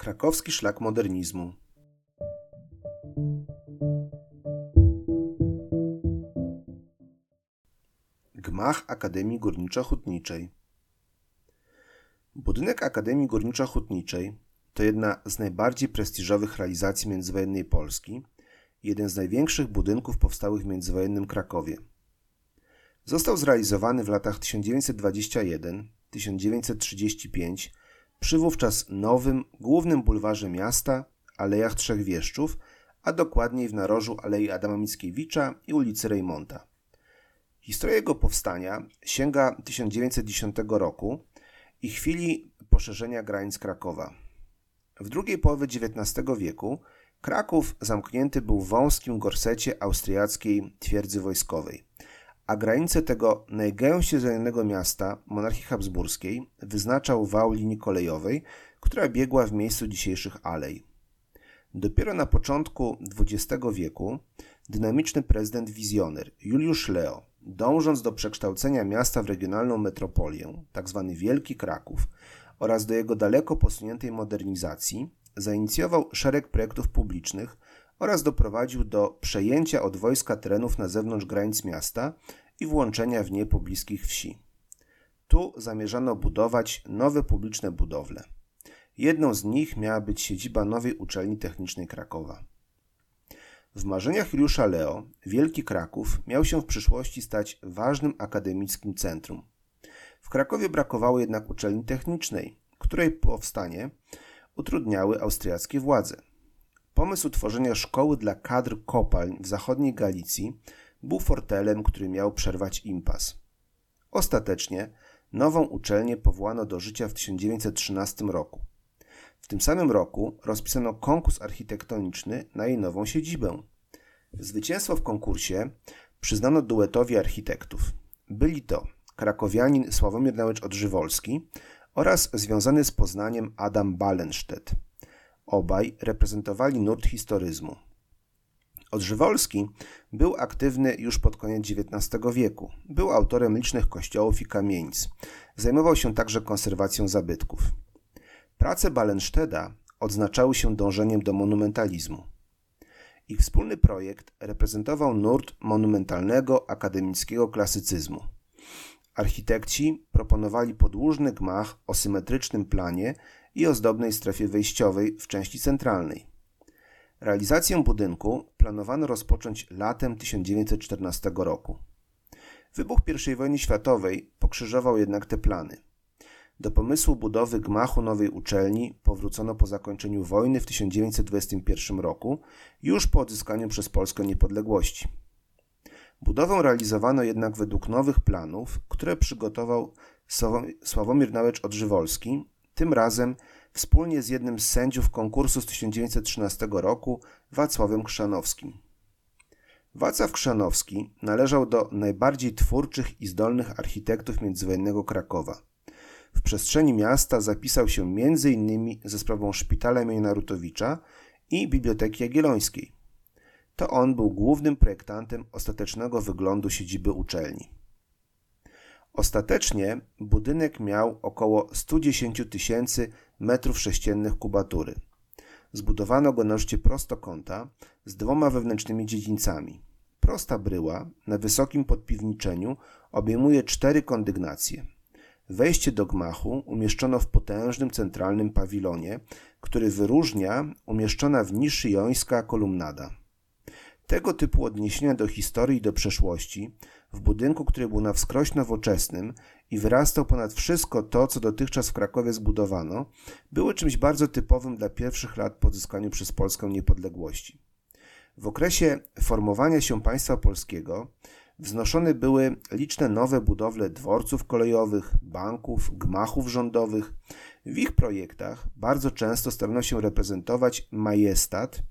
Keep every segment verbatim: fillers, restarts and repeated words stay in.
Krakowski Szlak Modernizmu. Gmach Akademii Górniczo-Hutniczej. Budynek Akademii Górniczo-Hutniczej to jedna z najbardziej prestiżowych realizacji międzywojennej Polski i jeden z największych budynków powstałych w międzywojennym Krakowie. Został zrealizowany w latach tysiąc dziewięćset dwudziestym pierwszym do tysiąc dziewięćset trzydziestego piątego przy wówczas nowym, głównym bulwarze miasta, Alejach Trzech Wieszczów, a dokładniej w narożu Alei Adama Mickiewicza i ulicy Reymonta. Historia jego powstania sięga tysiąc dziewięćset dziesiątego roku i chwili poszerzenia granic Krakowa. W drugiej połowie dziewiętnastego wieku Kraków zamknięty był w wąskim gorsecie austriackiej twierdzy wojskowej, a granice tego najgęściej zielonego miasta monarchii habsburskiej wyznaczał wał linii kolejowej, która biegła w miejscu dzisiejszych alej. Dopiero na początku dwudziestego wieku dynamiczny prezydent wizjoner Juliusz Leo, dążąc do przekształcenia miasta w regionalną metropolię, tzw. Wielki Kraków, oraz do jego daleko posuniętej modernizacji, zainicjował szereg projektów publicznych oraz doprowadził do przejęcia od wojska terenów na zewnątrz granic miasta i włączenia w nie pobliskich wsi. Tu zamierzano budować nowe publiczne budowle. Jedną z nich miała być siedziba nowej Uczelni Technicznej Krakowa. W marzeniach Juliusza Leo Wielki Kraków miał się w przyszłości stać ważnym akademickim centrum. W Krakowie brakowało jednak uczelni technicznej, której powstanie utrudniały austriackie władze. Pomysł utworzenia szkoły dla kadr kopalń w zachodniej Galicji był fortelem, który miał przerwać impas. Ostatecznie nową uczelnię powołano do życia w tysiąc dziewięćset trzynastego roku. W tym samym roku rozpisano konkurs architektoniczny na jej nową siedzibę. Zwycięstwo w konkursie przyznano duetowi architektów. Byli to krakowianin Sławomir Nałecz-Odrzywolski oraz związany z Poznaniem Adam Ballenstedt. Obaj reprezentowali nurt historyzmu. Odrzywolski był aktywny już pod koniec dziewiętnastego wieku. Był autorem licznych kościołów i kamienic. Zajmował się także konserwacją zabytków. Prace Ballenstedta odznaczały się dążeniem do monumentalizmu. Ich wspólny projekt reprezentował nurt monumentalnego akademickiego klasycyzmu. Architekci proponowali podłużny gmach o symetrycznym planie i ozdobnej strefie wejściowej w części centralnej. Realizację budynku planowano rozpocząć latem tysiąc dziewięćset czternastego roku. Wybuch pierwszej wojny światowej pokrzyżował jednak te plany. Do pomysłu budowy gmachu nowej uczelni powrócono po zakończeniu wojny w tysiąc dziewięćset dwudziestym pierwszym roku, już po odzyskaniu przez Polskę niepodległości. Budowę realizowano jednak według nowych planów, które przygotował Sławomir Nałecz-Odrzywolski, tym razem wspólnie z jednym z sędziów konkursu z tysiąc dziewięćset trzynastego roku, Wacławem Krzanowskim. Wacław Krzanowski należał do najbardziej twórczych i zdolnych architektów międzywojennego Krakowa. W przestrzeni miasta zapisał się między innymi ze sprawą szpitala im. Narutowicza i Biblioteki Jagiellońskiej. To on był głównym projektantem ostatecznego wyglądu siedziby uczelni. Ostatecznie budynek miał około sto dziesięć tysięcy metrów sześciennych kubatury. Zbudowano go na szczycie prostokąta z dwoma wewnętrznymi dziedzińcami. Prosta bryła na wysokim podpiwniczeniu obejmuje cztery kondygnacje. Wejście do gmachu umieszczono w potężnym centralnym pawilonie, który wyróżnia umieszczona w niszy jońska kolumnada. Tego typu odniesienia do historii i do przeszłości w budynku, który był na wskroś nowoczesnym i wyrastał ponad wszystko to, co dotychczas w Krakowie zbudowano, były czymś bardzo typowym dla pierwszych lat po odzyskaniu przez Polskę niepodległości. W okresie formowania się państwa polskiego wznoszone były liczne nowe budowle dworców kolejowych, banków, gmachów rządowych. W ich projektach bardzo często starano się reprezentować majestat,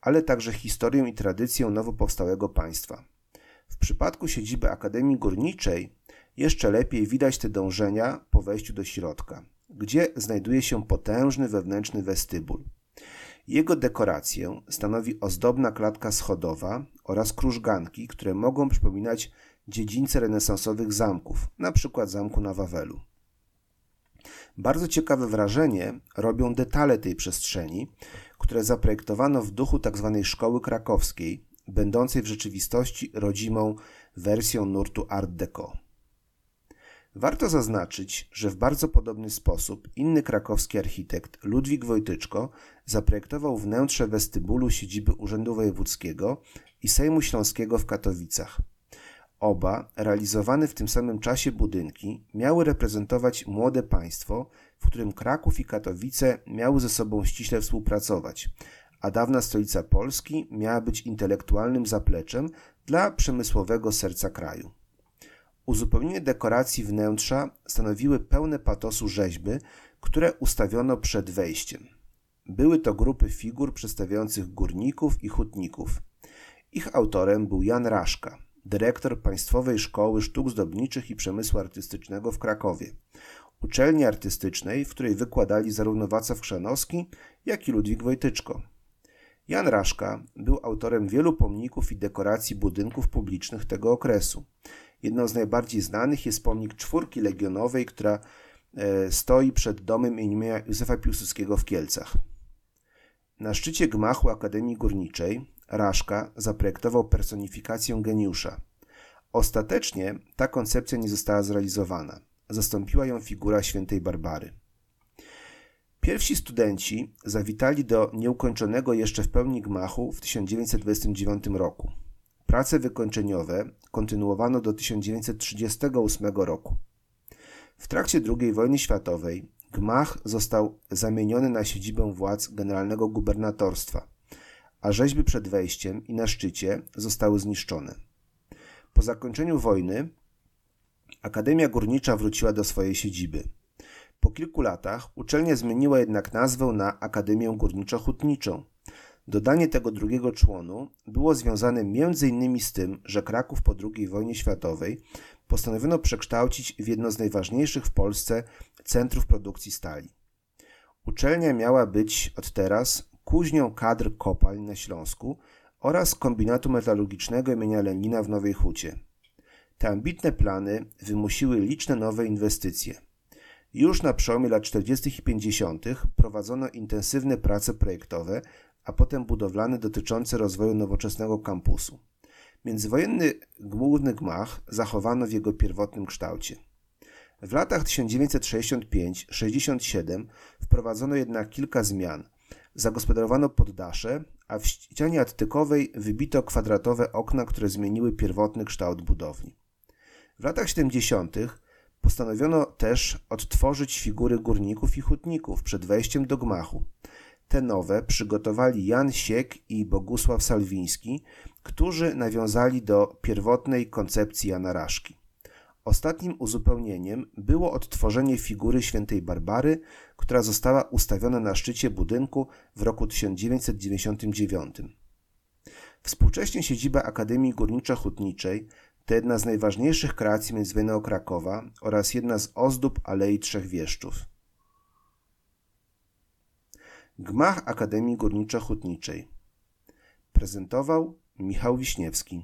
ale także historię i tradycję nowo powstałego państwa. W przypadku siedziby Akademii Górniczej jeszcze lepiej widać te dążenia po wejściu do środka, gdzie znajduje się potężny wewnętrzny westybul. Jego dekorację stanowi ozdobna klatka schodowa oraz krużganki, które mogą przypominać dziedzińce renesansowych zamków, na przykład zamku na Wawelu. Bardzo ciekawe wrażenie robią detale tej przestrzeni, które zaprojektowano w duchu tzw. Szkoły Krakowskiej, będącej w rzeczywistości rodzimą wersją nurtu Art Deco. Warto zaznaczyć, że w bardzo podobny sposób inny krakowski architekt Ludwik Wojtyczko zaprojektował wnętrze westybulu siedziby Urzędu Wojewódzkiego i Sejmu Śląskiego w Katowicach. Oba, realizowane w tym samym czasie budynki, miały reprezentować młode państwo, w którym Kraków i Katowice miały ze sobą ściśle współpracować, a dawna stolica Polski miała być intelektualnym zapleczem dla przemysłowego serca kraju. Uzupełnienie dekoracji wnętrza stanowiły pełne patosu rzeźby, które ustawiono przed wejściem. Były to grupy figur przedstawiających górników i hutników. Ich autorem był Jan Raszka, dyrektor Państwowej Szkoły Sztuk Zdobniczych i Przemysłu Artystycznego w Krakowie, uczelni artystycznej, w której wykładali zarówno Wacław Krzanowski, jak i Ludwik Wojtyczko. Jan Raszka był autorem wielu pomników i dekoracji budynków publicznych tego okresu. Jedną z najbardziej znanych jest pomnik Czwórki Legionowej, która stoi przed domem imienia Józefa Piłsudskiego w Kielcach. Na szczycie gmachu Akademii Górniczej Raszka zaprojektował personifikację geniusza. Ostatecznie ta koncepcja nie została zrealizowana. Zastąpiła ją figura świętej Barbary. Pierwsi studenci zawitali do nieukończonego jeszcze w pełni gmachu w tysiąc dziewięćset dwudziestym dziewiątym roku. Prace wykończeniowe kontynuowano do tysiąc dziewięćset trzydziestego ósmego roku. W trakcie drugiej wojny światowej gmach został zamieniony na siedzibę władz Generalnego Gubernatorstwa, a rzeźby przed wejściem i na szczycie zostały zniszczone. Po zakończeniu wojny Akademia Górnicza wróciła do swojej siedziby. Po kilku latach uczelnia zmieniła jednak nazwę na Akademię Górniczo-Hutniczą. Dodanie tego drugiego członu było związane między innymi z tym, że Kraków po drugiej wojnie światowej postanowiono przekształcić w jedno z najważniejszych w Polsce centrów produkcji stali. Uczelnia miała być od teraz kuźnią kadr kopalń na Śląsku oraz kombinatu metalurgicznego imienia Lenina w Nowej Hucie. Te ambitne plany wymusiły liczne nowe inwestycje. Już na przełomie lat czterdziestych i pięćdziesiątych prowadzono intensywne prace projektowe, a potem budowlane dotyczące rozwoju nowoczesnego kampusu. Międzywojenny główny gmach zachowano w jego pierwotnym kształcie. W latach tysiąc dziewięćset sześćdziesiąt pięć do sześćdziesiąt siedem wprowadzono jednak kilka zmian. Zagospodarowano poddasze, a w ścianie attykowej wybito kwadratowe okna, które zmieniły pierwotny kształt budowli. W latach siedemdziesiątych postanowiono też odtworzyć figury górników i hutników przed wejściem do gmachu. Te nowe przygotowali Jan Siek i Bogusław Salwiński, którzy nawiązali do pierwotnej koncepcji Jana Raszki. Ostatnim uzupełnieniem było odtworzenie figury świętej Barbary, która została ustawiona na szczycie budynku w roku tysiąc dziewięćset dziewięćdziesiątym dziewiątym. Współcześnie siedziba Akademii Górniczo-Hutniczej to jedna z najważniejszych kreacji międzywojennego Krakowa oraz jedna z ozdób Alei Trzech Wieszczów. Gmach Akademii Górniczo-Hutniczej prezentował Michał Wiśniewski.